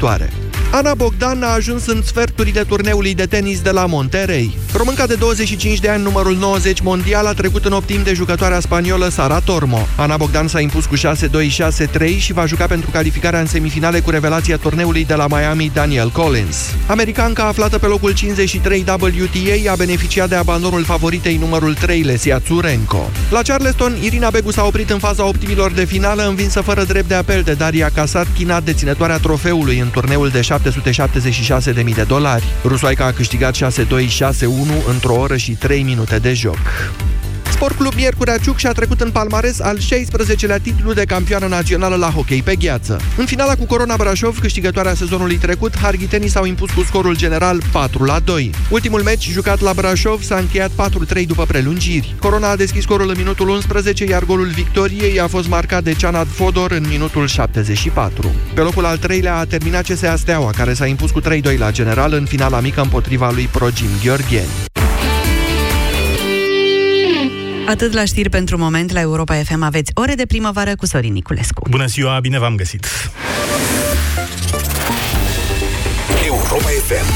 victoare. Ana Bogdan a ajuns în sferturile turneului de tenis de la Monterrey. Românca de 25 de ani, numărul 90 mondial, a trecut în optim de jucătoarea spaniolă Sara Tormo. Ana Bogdan s-a impus cu 6-2, 6-3 și va juca pentru calificarea în semifinale cu revelația turneului de la Miami, Daniel Collins. Americanca, aflată pe locul 53 WTA, a beneficiat de abandonul favoritei numărul 3, Lesia Tsurenko. La Charleston, Irina Begu s-a oprit în faza optimilor de finală, învinsă fără drept de apel de Daria Kasatkina, deținătoarea trofeului în turneul de 776.000 de dolari. Rusoaica a câștigat 6-2-6-1 într-o oră și 3 minute de joc. Sport Club Miercurea Ciuc și-a trecut în palmares al 16-lea titlu de campioană națională la hockey pe gheață. În finala cu Corona Brașov, câștigătoarea sezonului trecut, harghitenii s-au impus cu scorul general 4-2. Ultimul meci jucat la Brașov s-a încheiat 4-3 după prelungiri. Corona a deschis scorul în minutul 11, iar golul victoriei a fost marcat de Ceanad Vodor în minutul 74. Pe locul al treilea a terminat CSA Steaua, care s-a impus cu 3-2 la general în finala mică împotriva lui Progim Gheorgheni. Atât la știri pentru moment. La Europa FM aveți ore de primăvară cu Sorin Niculescu. Bună ziua, bine v-am găsit! Europa FM,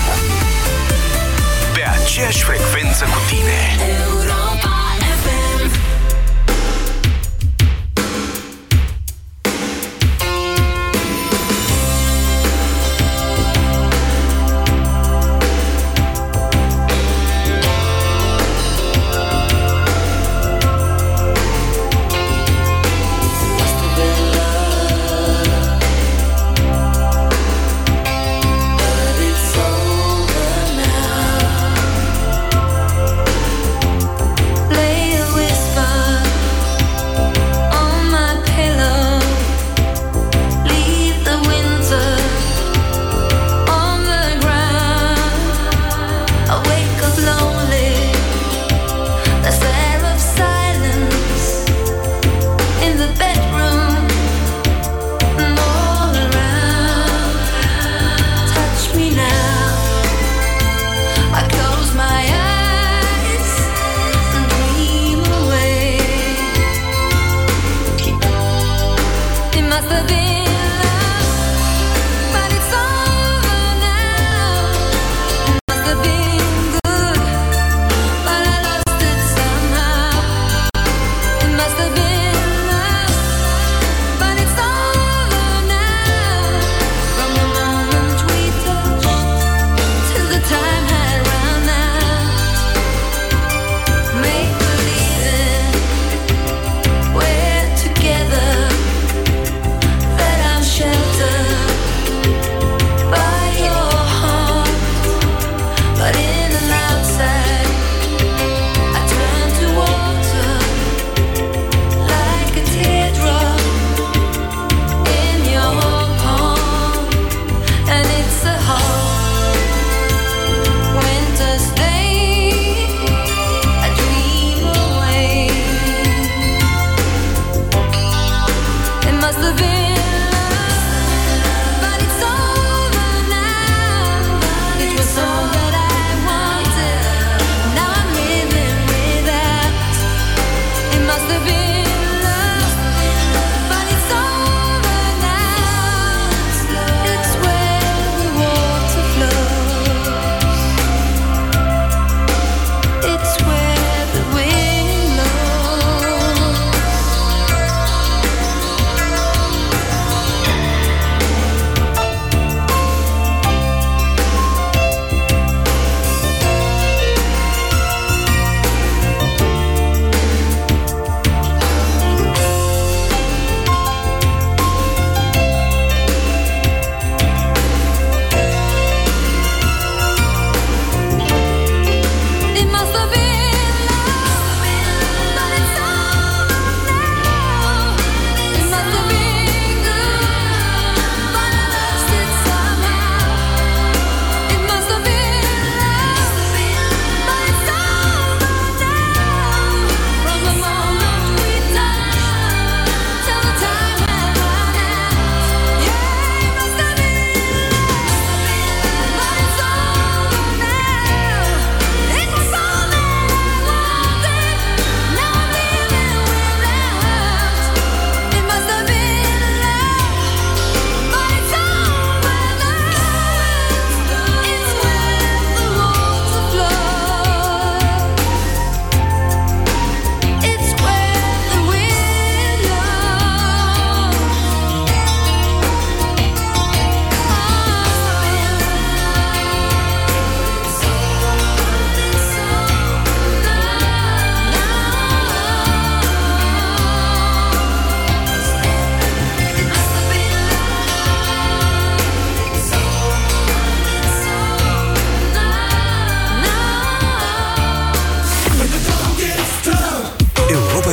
pe aceeași frecvență cu tine. Europa FM.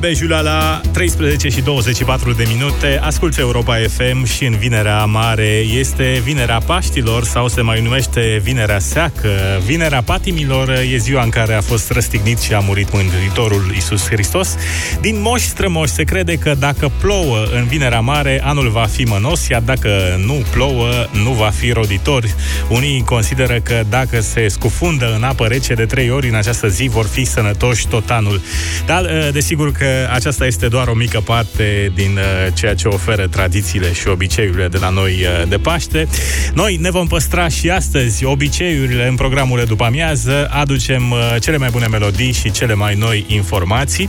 Bejula la 13 și 24 de minute. Ascultă Europa FM și în Vinerea Mare. Este Vinerea Paștilor sau se mai numește Vinerea Seacă. Vinerea Patimilor e ziua în care a fost răstignit și a murit Mântuitorul Iisus Hristos. Din moși strămoși se crede că dacă plouă în Vinerea Mare, anul va fi mănos, iar dacă nu plouă, nu va fi roditor. Unii consideră că dacă se scufundă în apă rece de 3 ori în această zi, vor fi sănătoși tot anul. Dar, desigur că aceasta este doar o mică parte din ceea ce oferă tradițiile și obiceiurile de la noi de Paște. Noi ne vom păstra și astăzi obiceiurile în programul de după amiază, aducem cele mai bune melodii și cele mai noi informații.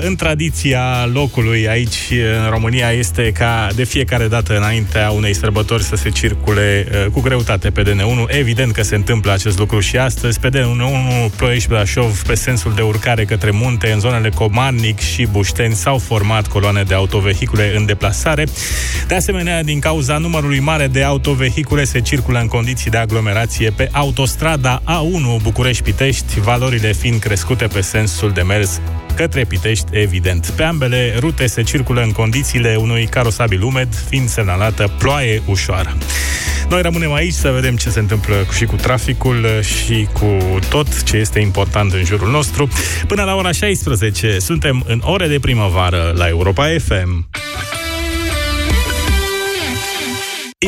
În tradiția locului aici în România este ca de fiecare dată înaintea unei sărbători să se circule cu greutate pe DN1. Evident că se întâmplă acest lucru și astăzi. Pe DN1 Ploiești Brașov, pe sensul de urcare către munte, în zonele Comarnic și Bușteni s-au format coloane de autovehicule în deplasare. De asemenea, din cauza numărului mare de autovehicule, se circulă în condiții de aglomerație pe autostrada A1 București-Pitești, valorile fiind crescute pe sensul de mers către Pitești, evident. Pe ambele rute se circulă în condițiile unui carosabil umed, fiind semnalată ploaie ușoară. Noi rămânem aici să vedem ce se întâmplă și cu traficul și cu tot ce este important în jurul nostru. Până la ora 16 suntem în ore de primăvară la Europa FM.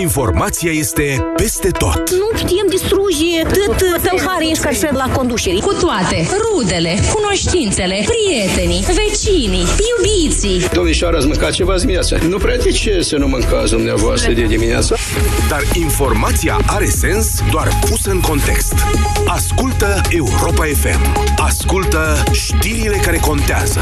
Informația este peste tot. Nu putem distruge atât tâlharii ești ca și la conducerii. Cu toate, rudele, cunoștințele, prietenii, vecinii, iubiții. Domnișoara, ați mâncat ceva dimineața? Nu prea de ce să nu mâncați dumneavoastră de dimineața? Dar informația are sens doar pusă în context. Ascultă Europa FM. Ascultă știrile care contează.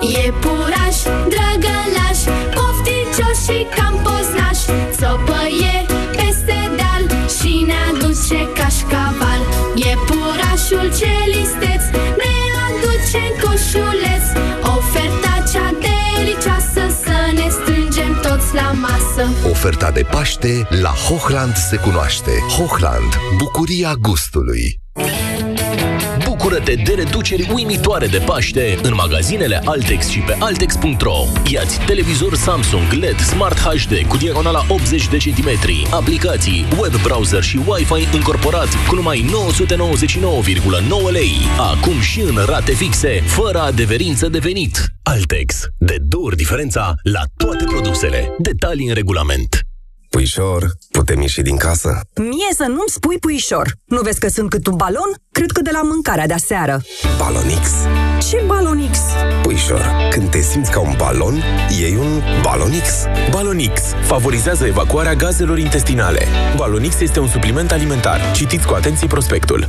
Iepuraș, drăgălaș, pofticioși și campoznaș, țopăie peste deal și ne aduce cașcaval. Iepurașul cel isteț ne aduce în coșuleț, oferta cea delicioasă să ne strângem toți la masă. Oferta de Paște la Hochland se cunoaște. Hochland, bucuria gustului. Bucură-te de reduceri uimitoare de Paște în magazinele Altex și pe altex.ro. Ia-ți televizor Samsung LED Smart HD cu diagonala 80 de centimetri, aplicații, web browser și Wi-Fi incorporat cu numai 999,9 lei. Acum și în rate fixe, fără adeverință de venit. Altex. De două ori diferența la toate produsele. Detalii în regulament. Puișor, putem ieși din casă? Mie să nu-mi spui puișor. Nu vezi că sunt cât un balon? Cred că de la mâncarea de-aseară. Balonix. Ce Balonix? Puișor, când te simți ca un balon, iei un Balonix. Balonix favorizează evacuarea gazelor intestinale. Balonix este un supliment alimentar. Citiți cu atenție prospectul.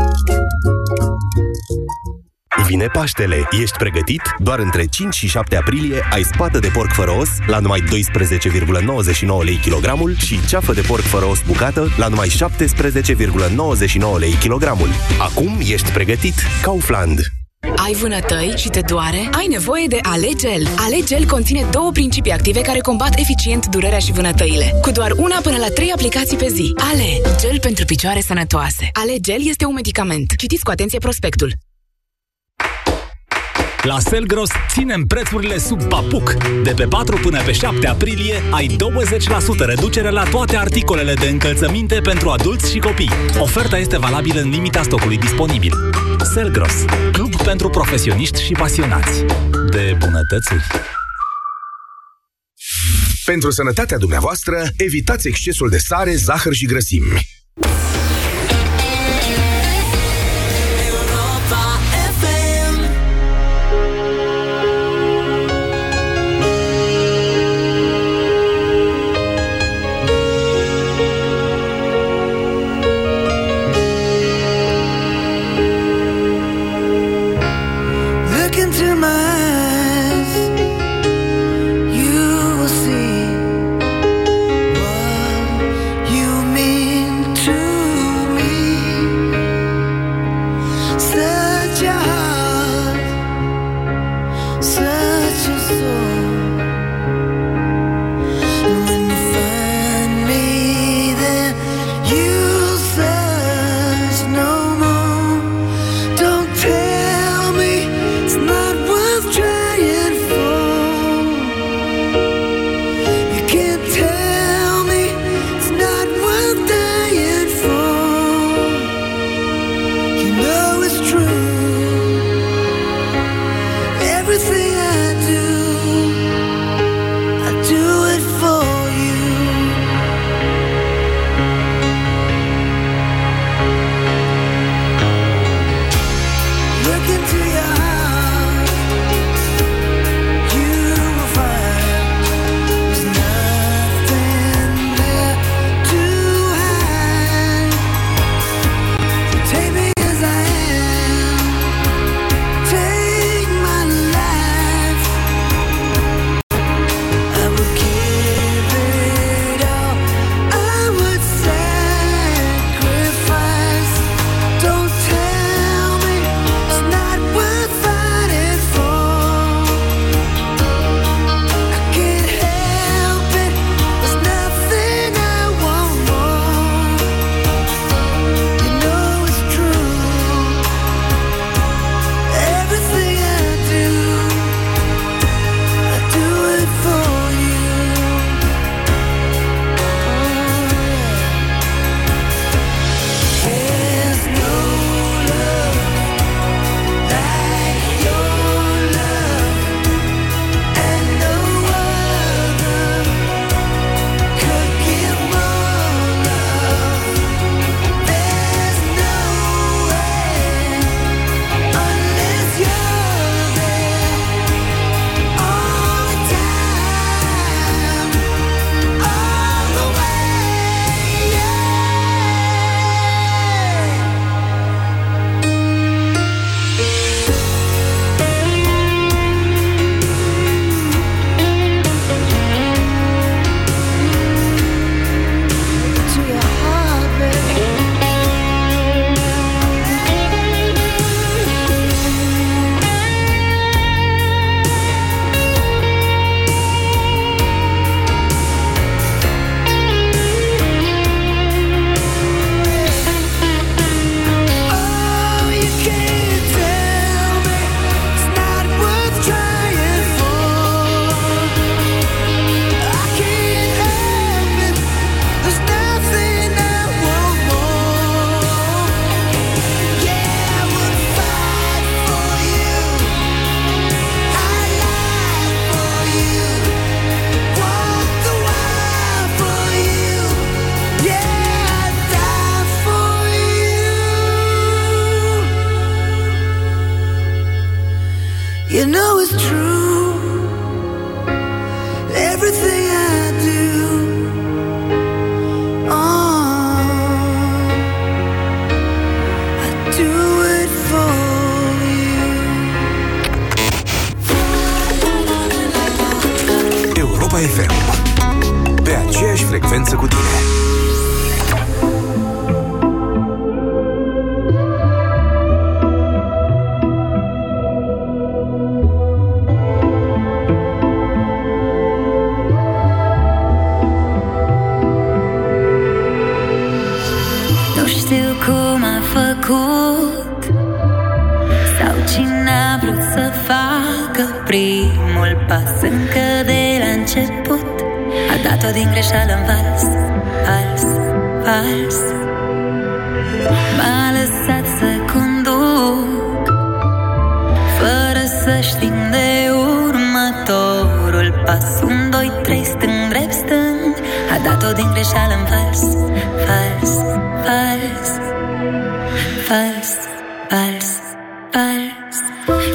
Vine Paștele. Ești pregătit? Doar între 5 și 7 aprilie ai spată de porc fără os la numai 12,99 lei kilogramul și ceafă de porc fără os bucată la numai 17,99 lei kilogramul. Acum ești pregătit. Kaufland. Ai vânătăi și te doare? Ai nevoie de Ale Gel. Ale Gel conține două principii active care combat eficient durerea și vânătăile. Cu doar una până la 3 aplicații pe zi. Ale Gel pentru picioare sănătoase. Ale Gel este un medicament. Citiți cu atenție prospectul. La Selgros ținem prețurile sub papuc. De pe 4 până pe 7 aprilie ai 20% reducere la toate articolele de încălțăminte pentru adulți și copii. Oferta este valabilă în limita stocului disponibil. Selgros, club pentru profesioniști și pasionați de bunătățuri. Pentru sănătatea dumneavoastră, evitați excesul de sare, zahăr și grăsimi. True. FM. Pe aceeași frecvență cu tine. Primul pas încă de la început, a dat-o din greșeală în vals, vals, vals. M-a lăsat să conduc fără să știm de următorul pas. Un, doi, trei, stâng, drept, stâng, a dat-o din greșeală în vals, vals, vals, vals, vals, vals.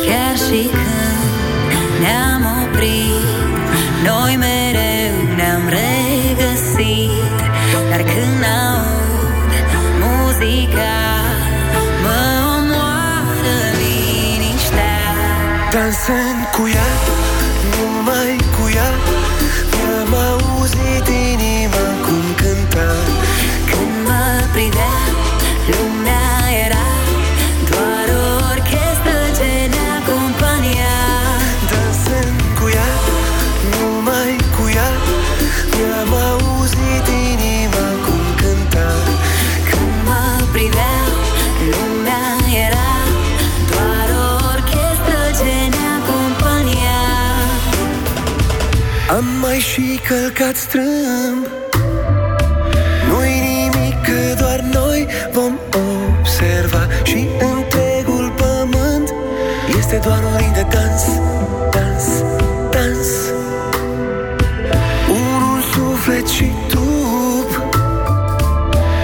Chiar și când ne-am oprit, noi mereu ne-am regăsit. Dar când aud muzica, mă omoară liniștea. Dansând cu ea, numai cu ea, i-am auzit inima cum cânta. Când mă privea, lumea era doar o orchestră ce ne acompania. I-am auzit inima cum cânta. Când mă privea, lumea era doar o orchestră ce ne acompania. Am mai și călcat strâmb, nu-i nimic că doar noi vom observa. Și întregul pământ este doar un ring de dans, dans, dans. Suflet și trup,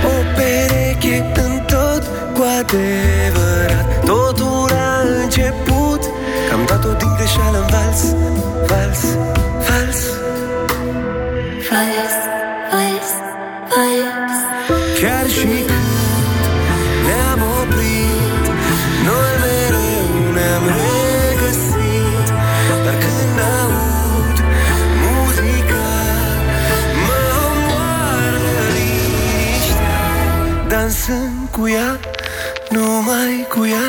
o pereche în tot cu adevărat. Totul a început, că am dat-o din greșeală în vals, vals, vals, vals, vals, vals. Chiar și când ne-am oprit, noi mereu ne-am regăsit. Dar când aud muzica, dansând cu ea, numai cu ea,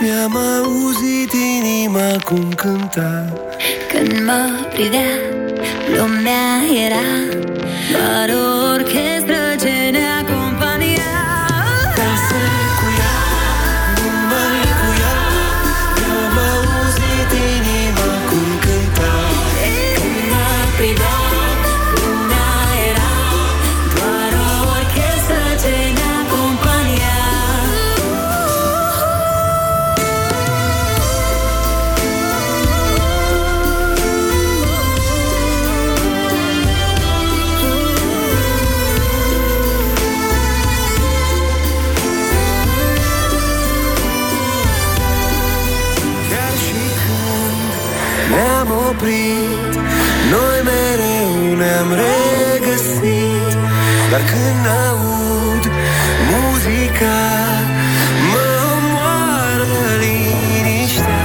mi-am auzit inima cum cânta. Când mă privea, lumea era doar o orchestră ce ne acompania. Dansând cu ea, numai cu ea, mi-am auzit inima cum cânta. Când mă privea, noi mereu ne-am regăsit. Dar când aud muzica, mă omoară liniștea.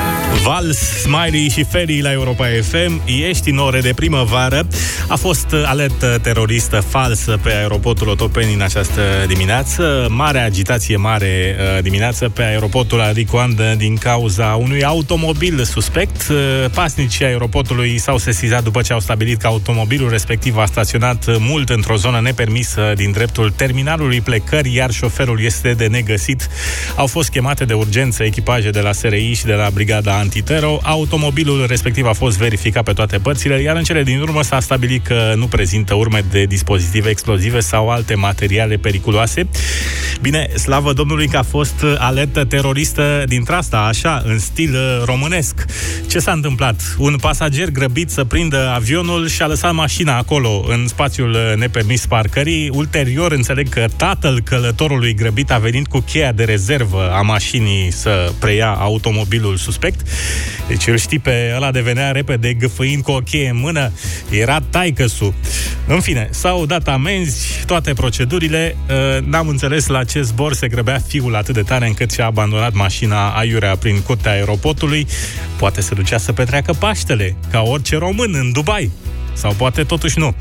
Vals, Smiley și Ferry la Europa FM. Ești în ore de primăvară. A fost alertă teroristă falsă pe aeroportul Otopeni în această dimineață. Mare agitație, mare dimineață pe aeroportul Aricoandă din cauza unui automobil suspect. Pasnicii aeroportului s-au sesizat după ce au stabilit că automobilul respectiv a staționat mult într-o zonă nepermisă din dreptul terminalului plecări, iar șoferul este de negăsit. Au fost chemate de urgență echipaje de la SRI și de la Brigada Antitero. Automobilul respectiv a fost verificat pe toate părțile, iar în cele din urmă s-a stabilit că nu prezintă urme de dispozitive explozive sau alte materiale periculoase. Bine, slavă Domnului că a fost alertă teroristă dintr-asta, așa, în stil românesc. Ce s-a întâmplat? Un pasager grăbit să prindă avionul și a lăsat mașina acolo, în spațiul nepermis parcării. Ulterior, înțeleg că tatăl călătorului grăbit a venit cu cheia de rezervă a mașinii să preia automobilul suspect. Deci îl știi pe ăla de venea repede, gâfâind cu o cheie în mână. Era taică-su. În fine, s-au dat amenzi, toate procedurile. N-am înțeles la ce zbor se grăbea fiul atât de tare încât și-a abandonat mașina aiurea prin curtea aeroportului. Poate se ducea să petreacă Paștele, ca orice român, în Dubai. Sau poate totuși nu.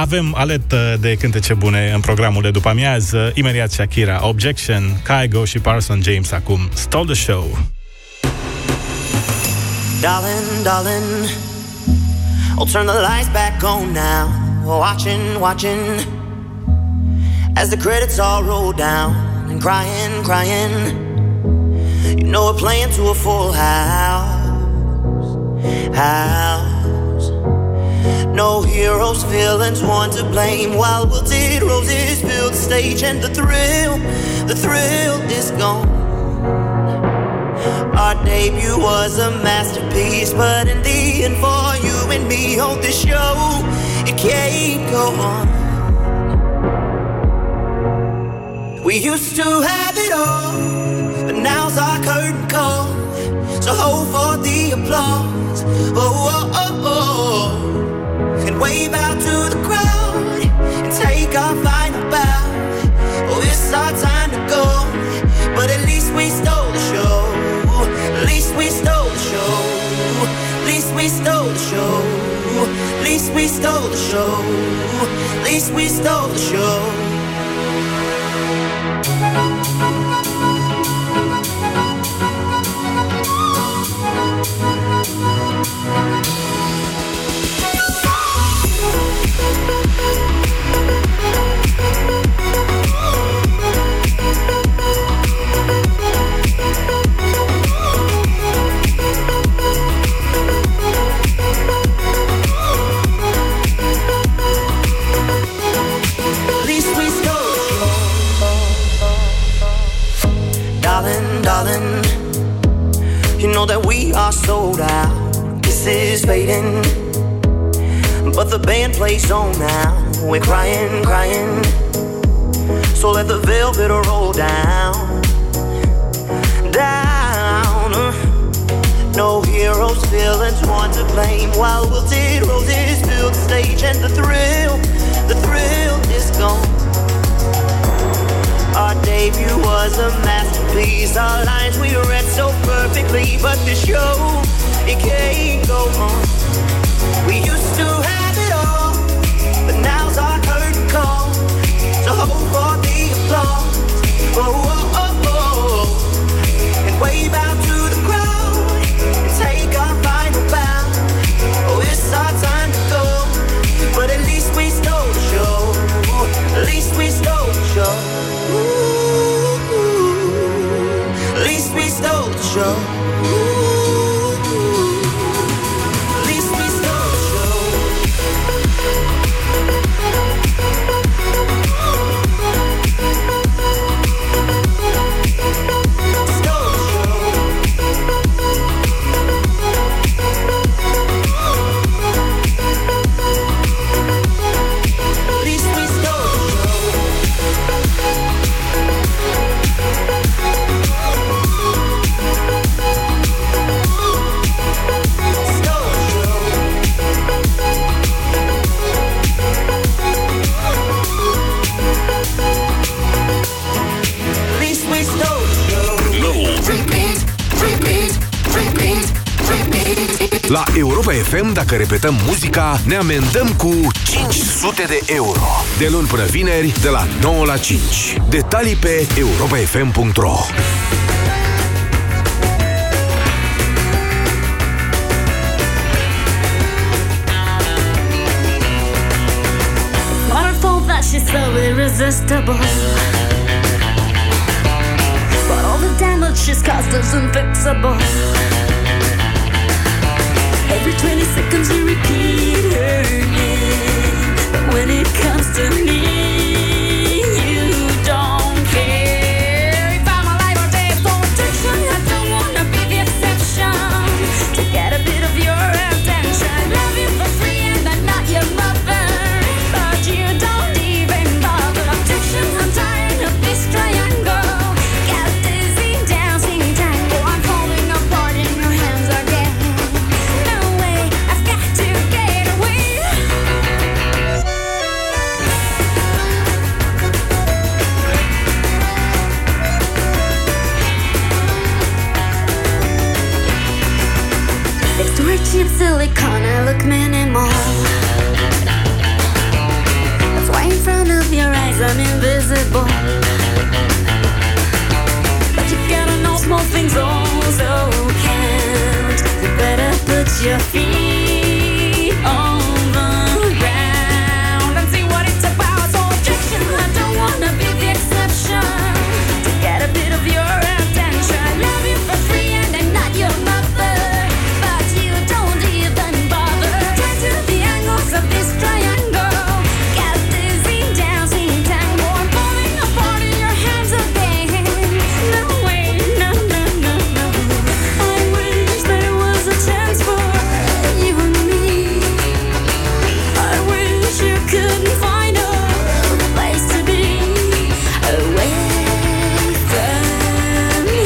Avem aletă de cântece bune în programul de după-amiază. Imediat Shakira, Objection, Kygo și Parson James acum. Stole the show. Darling, darling, I'll turn the lights back on now. Watching, watching as the credits all roll down. And crying, crying, you know we're playing to a full house. House. No heroes, villains, one to blame. While wilted roses fill the stage, and the thrill is gone. Our debut was a masterpiece, but in the end, for you and me, on this show, it can't go on. We used to have it all, but now's our curtain call. So hold for the applause. Oh, oh, oh, oh. And wave out to the crowd and take our final bow. Oh, it's our time to go, but at least we stole the show. At least we stole the show. At least we stole the show. At least we stole the show. At least we stole the show. Darling, darling, you know that we are sold out. This is fading, but the band plays on now. We're crying, crying, so let the velvet roll down, down. No heroes, villains, one to blame. While wilted roses fill the stage, and the thrill is gone. Our debut was a masterpiece. Our lines we read so perfectly, but the show, it can't go on. We used to have it all, but now's our curtain call. So hold for the applause. Oh, oh, oh, oh. And wave out to the crowd and take our final bow. Oh, it's our time to go, but at least we stole the show. At least we stole the show. Show. At least we stole the show. Stole the show. At least we stole the show. La Europa FM, dacă repetăm muzica, ne amendăm cu 500 de euro. De luni până vineri, de la 9 la 5. Detalii pe europafm.ro. Wonderful that she's so irresistible, but all the damage she's caused is unfixable. Every 20 seconds you repeat her name, but when it comes to me, you don't care. If I'm alive or dead, don't attention, I don't wanna be the exception, to get a bit of your attention. Love you for free and I'm not your mother, but you don't even bother. Attention, I'm tired of this triangle. Dancing tango, I'm falling apart in your hands again. No way, I've got your feet on the ground and see what it's about. So objection, I don't wanna be the exception to get a bit of your attention. Love you for free and I'm not your mother, but you don't even bother. Try to the angles of this triangle, get this in dancing tango. I'm falling apart in your hands again. No way, no, no, no, no. I wish there was a chance for you and me. I wish you couldn't find a place to be away from me.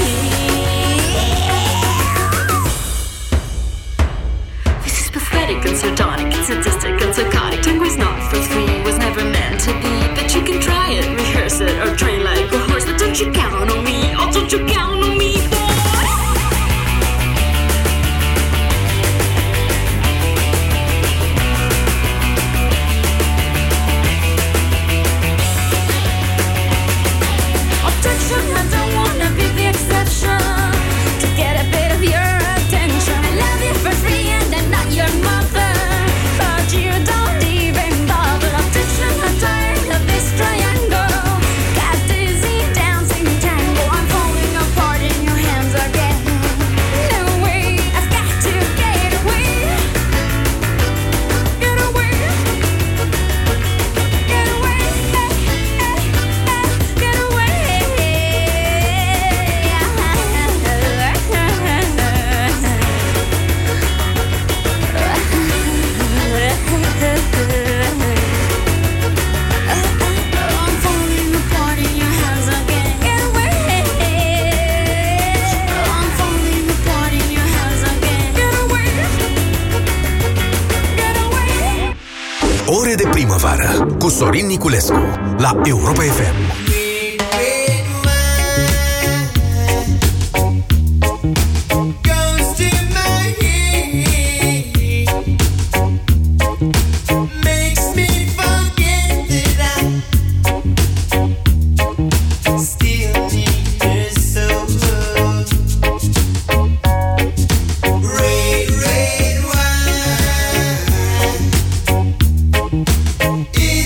This is pathetic and sardonic and sadistic and psychotic. Tango is not for free, was never meant to be. But you can try it, rehearse it, or train like a horse. But don't you count on me, oh don't you count on me, boy. Objection, I don't wanna be the exception to get a bit of your attention. I love you for free and I'm not your mother, but you don't even bother. Objection, I'm tired of this triangle, got dizzy dancing tango. I'm falling apart in your hands again. No way, I've got to get away. Get away, get away, get away. I'm falling apart in your hands again. Get away. I'm falling apart in your hands again. Get away. Get away. Ore de primăvară cu Sorin Niculescu la Europa FM.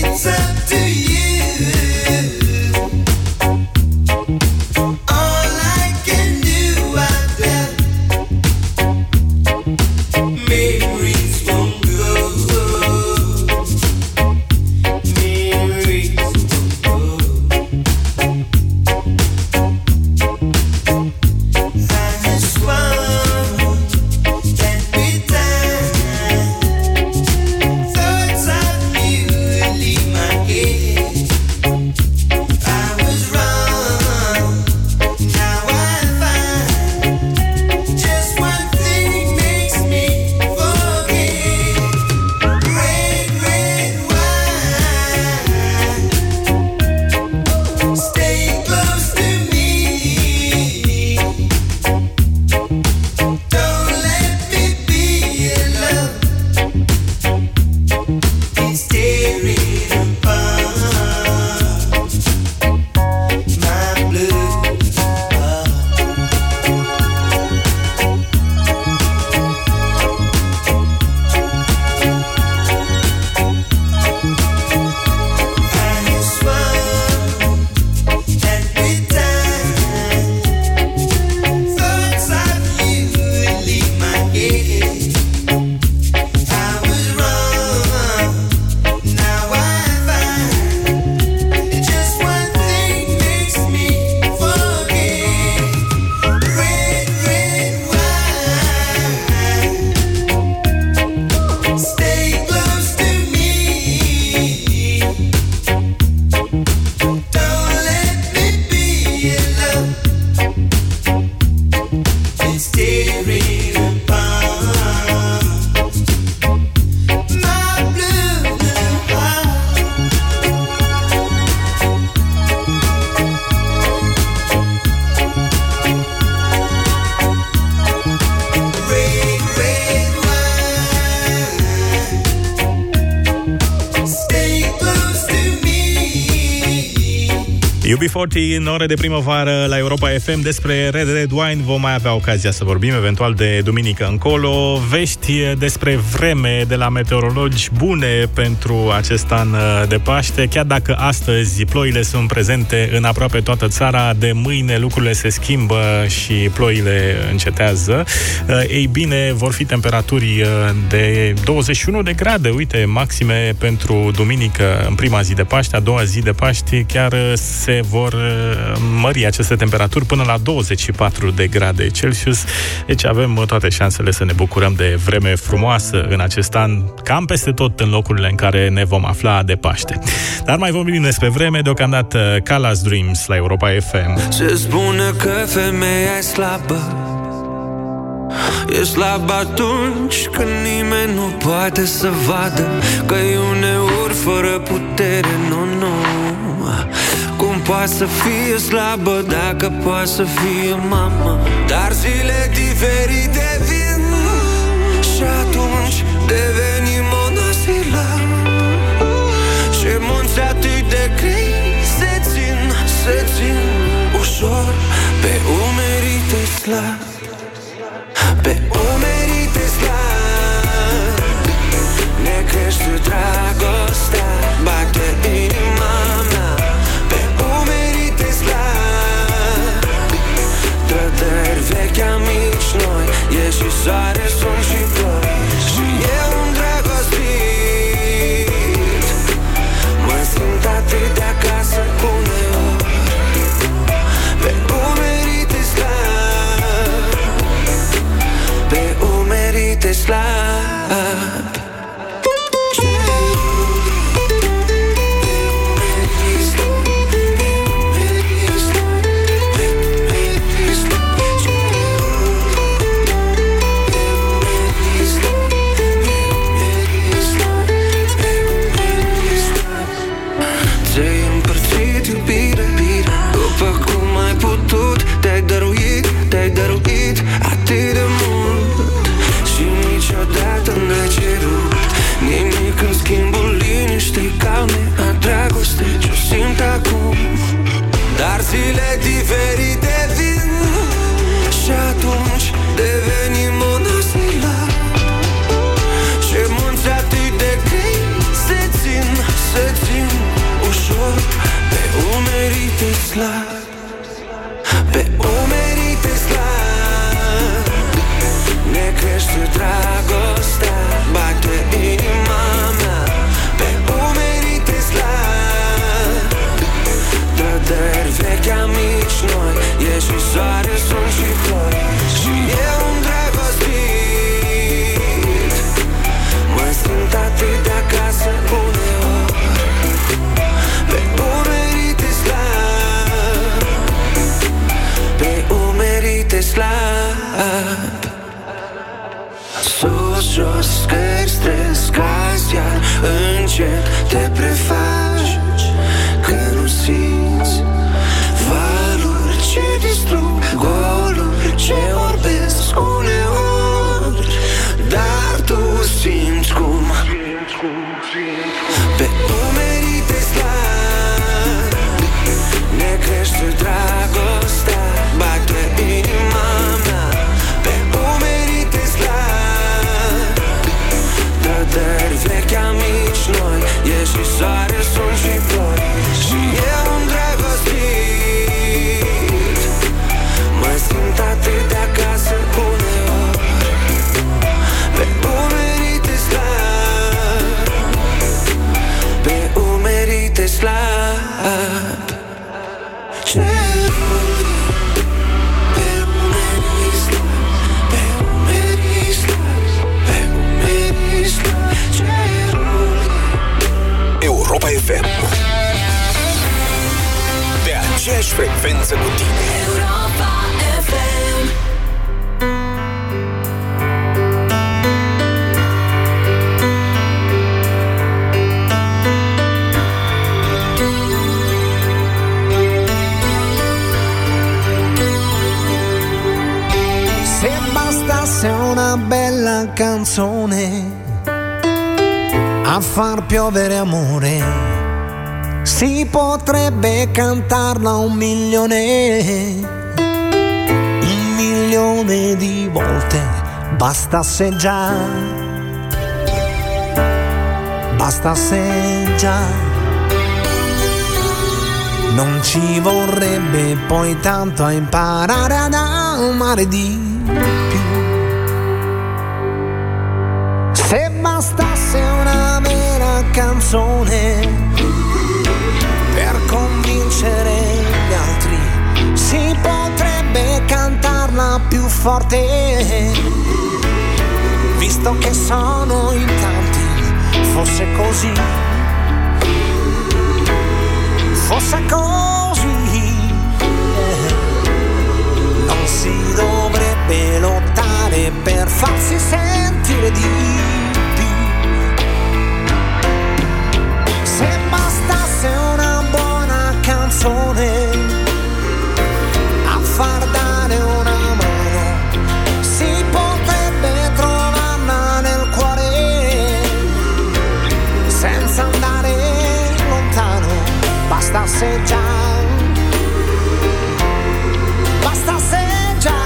It's up to you. UB40 în ore de primăvară la Europa FM. Despre Red Red Wine vom mai avea ocazia să vorbim, eventual de duminică încolo. Vești despre vreme de la meteorologi bune pentru acest an de Paște. Chiar dacă astăzi ploile sunt prezente în aproape toată țara, de mâine lucrurile se schimbă și ploile încetează. Ei bine, vor fi temperaturi de 21 de grade, uite, maxime pentru duminică în prima zi de Paște, a doua zi de Paște chiar se vor mări aceste temperaturi până la 24 de grade Celsius. Deci avem toate șansele să ne bucurăm de vreme frumoasă în acest an, cam peste tot în locurile în care ne vom afla de Paște. Dar mai vorbim despre vreme, deocamdată Calas Dreams la Europa FM. Se spune că femeia e slabă, e slabă atunci când nimeni nu poate să vadă că-i uneori fără putere, nu. Cum poate să fie slabă dacă poate să fie mamă? Dar zile diferite vin și atunci devenim o nasilă. Ce munți atât de grei se țin ușor pe umerii tăi slabi, pe umerii tăi slabi. Ne crește dragostea, bate inima mea pe umerii tăi slabi. Trădări vechi, amici noi, e și soare, sunt și flori. Și eu îndrăgostit mă simt atât de acasă cu neori. Pe umerii te slabi, pe umerii te slabi. Te-ai dăruit atât de mult și niciodată n-ai cerut nimic în schimbul liniștei calme a dragostei ce simt acum. Dar zile diferite vin și atunci devenim o nasilă. Ce munți atât de grei se țin ușor pe umerii tăi slabi, pe umerii tăi slabi. Ne crește dragostea, bate inima mea pe umerii tăi slabi. Trădări vechi, amici noi, e și soare, sunt și flori. Și eu îndrăgostit mă simt atât de acasă uneori. Pe umerii tăi slabi, pe umerii te slabi. Sus, jos, scări, stres, cazi, iar încet te prefaci că nu simți valuri ce distrug, goluri ce orbesc uneori. Dar tu simți cum, pe umerii te slabi. Ne crește dragostea, bate inima mea pe umerii tăi slabi. Trădări vechi, amici noi, e și soare, sunt și flori. Și eu îndrăgostit mă simt atât de acasă uneori. Pe umerii tăi slabi, pe umerii tăi slabi. Europa FM, pe aceeași frecvență cu tine. Europa FM. Se bastasse una bella canzone a far piovere amore, si potrebbe cantarla 1.000.000 di volte, bastasse già, bastasse già. Non ci vorrebbe poi tanto a imparare ad amare di più. Se bastasse una mera canzone per convincere gli altri, si potrebbe cantarla più forte, visto che sono in tanti, fosse così, fosse così. Non si dovrebbe lottare per farsi sentire di più. Se bastasse una buona canzone a far dare una mano, si potrebbe trovarla nel cuore senza andare lontano. Bastasse già, bastasse già.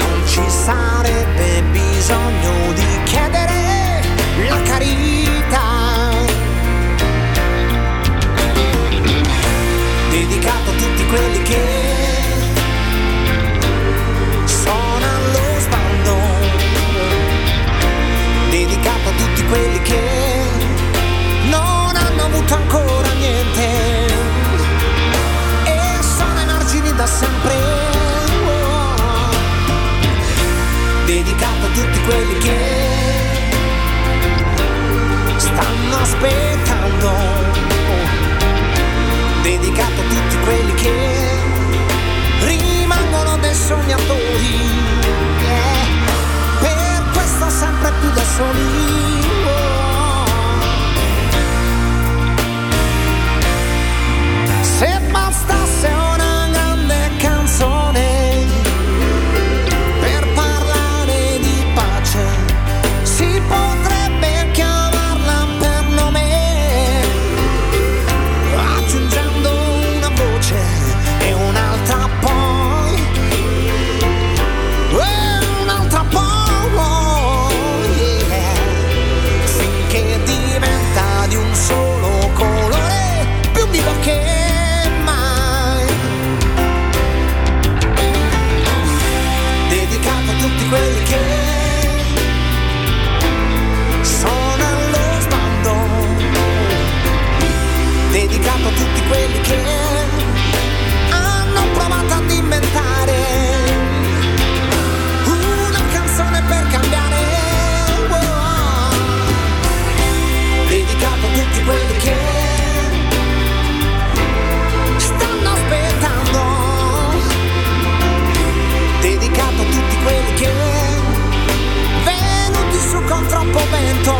Non ci sarebbe bisogno di chiedere la carità. Dedicato a tutti quelli che sono allo sbando, dedicato a tutti quelli che ancora niente e sono ai margini da sempre, dedicato a tutti quelli che stanno aspettando, dedicato a tutti quelli che rimangono dei sognatori, per questo sempre più da soli. Se bastasse una grande canzone per parlare di pace, si potrebbe chiamarla per nome, aggiungendo una voce e un'altra poi, e un'altra poi, yeah. Finché diventa di un solo colore, più vivo che quelli che sono allo sbando, dedicato a tutti quelli che hanno provato ad inventare una canzone per cambiare, oh. Dedicato a tutti quelli che stanno aspettando, dedicato a tutti quelli che venuti su con troppo vento,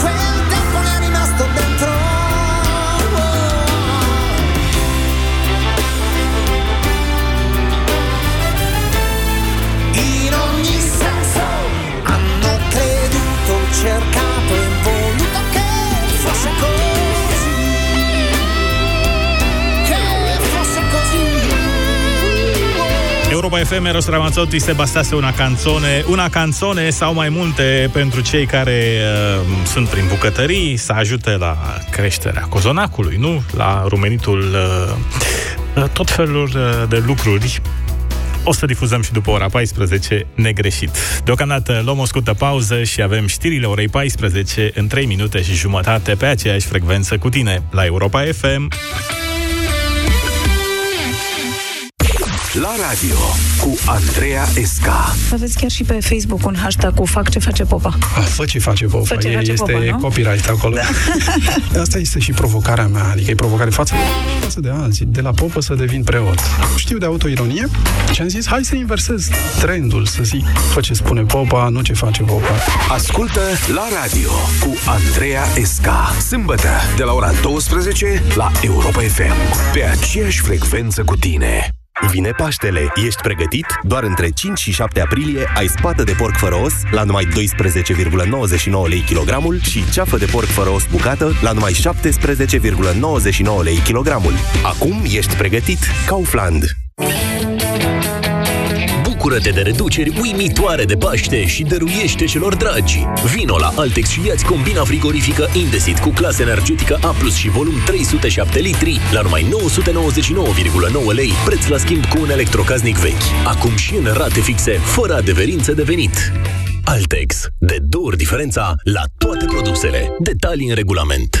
quel tempo ne è rimasto dentro. In ogni senso hanno creduto, cercato e voluto che fosse così, che fosse così. Europa FM, Rostramazotti, se bastase una canzone sau mai multe pentru cei care sunt prin bucătării, să ajute la creșterea cozonacului, nu? La rumenitul, tot felul de lucruri. O să difuzăm și după ora 14, negreșit. Deocamdată luăm o scurtă pauză și avem știrile orei 14 în 3 minute și jumătate pe aceeași frecvență cu tine, la Europa FM. La radio cu Andreea Esca. Aveți chiar și pe Facebook un hashtag cu fac ce face popa. Fă ce face popa. Fă ce face este popa, nu? Copyright acolo. Da. Asta este și provocarea mea, adică e provocare față de alții, de la popă să devin preot. Știu de autoironie și am zis hai să inversez trendul, să zic fă ce spune popa, nu ce face popa. Ascultă la radio cu Andreea Esca. Sâmbătă de la ora 12 la Europa FM. Pe aceeași frecvență cu tine. Vine Paștele! Ești pregătit? Doar între 5 și 7 aprilie ai spată de porc fără os la numai 12,99 lei kilogramul și ceafă de porc fără os bucată la numai 17,99 lei kilogramul. Acum ești pregătit! Kaufland! Bucură-te de reduceri uimitoare de Paște și dăruiește celor dragi. Vino la Altex și ia-ți combina frigorifică Indesit cu clasă energetică A+ și volum 307 litri la numai 999,9 lei, preț la schimb cu un electrocaznic vechi. Acum și în rate fixe, fără adeverință de venit. Altex. De două ori diferența la toate produsele. Detalii în regulament.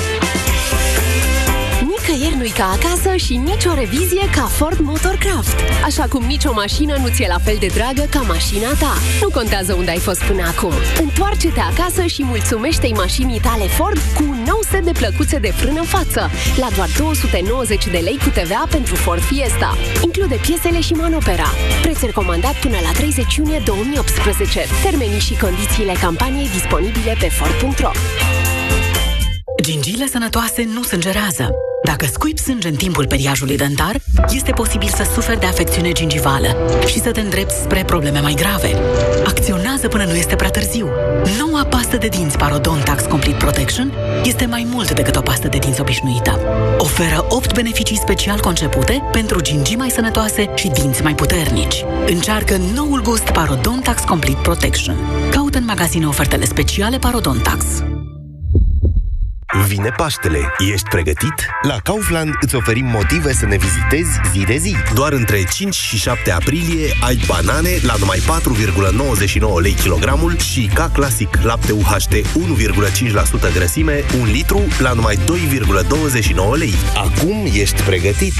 Nicăieri nu-i ca acasă și nicio revizie ca Ford Motorcraft. Așa cum nicio mașină nu ți-e la fel de dragă ca mașina ta. Nu contează unde ai fost până acum. Întoarce-te acasă și mulțumește-i mașinii tale Ford cu un nou set de plăcuțe de frână în față la doar 290 de lei cu TVA pentru Ford Fiesta. Include piesele și manopera. Preț recomandat până la 30 iunie 2018. Termenii și condițiile campaniei disponibile pe Ford.ro. Gingile sănătoase nu sângerează. Dacă scuipi sânge în timpul periajului dentar, este posibil să suferi de afecțiune gingivală și să te îndrepți spre probleme mai grave. Acționează până nu este prea târziu. Noua pastă de dinți Parodontax Complete Protection este mai mult decât o pastă de dinți obișnuită. Oferă 8 beneficii special concepute pentru gingii mai sănătoase și dinți mai puternici. Încearcă noul gust Parodontax Complete Protection. Caută în magazine ofertele speciale Parodontax. Vine Paștele. Ești pregătit? La Kaufland îți oferim motive să ne vizitezi zi de zi. Doar între 5 și 7 aprilie ai banane la numai 4,99 lei kilogramul și ca clasic lapte UHT 1,5% grăsime, 1 litru la numai 2,29 lei. Acum ești pregătit!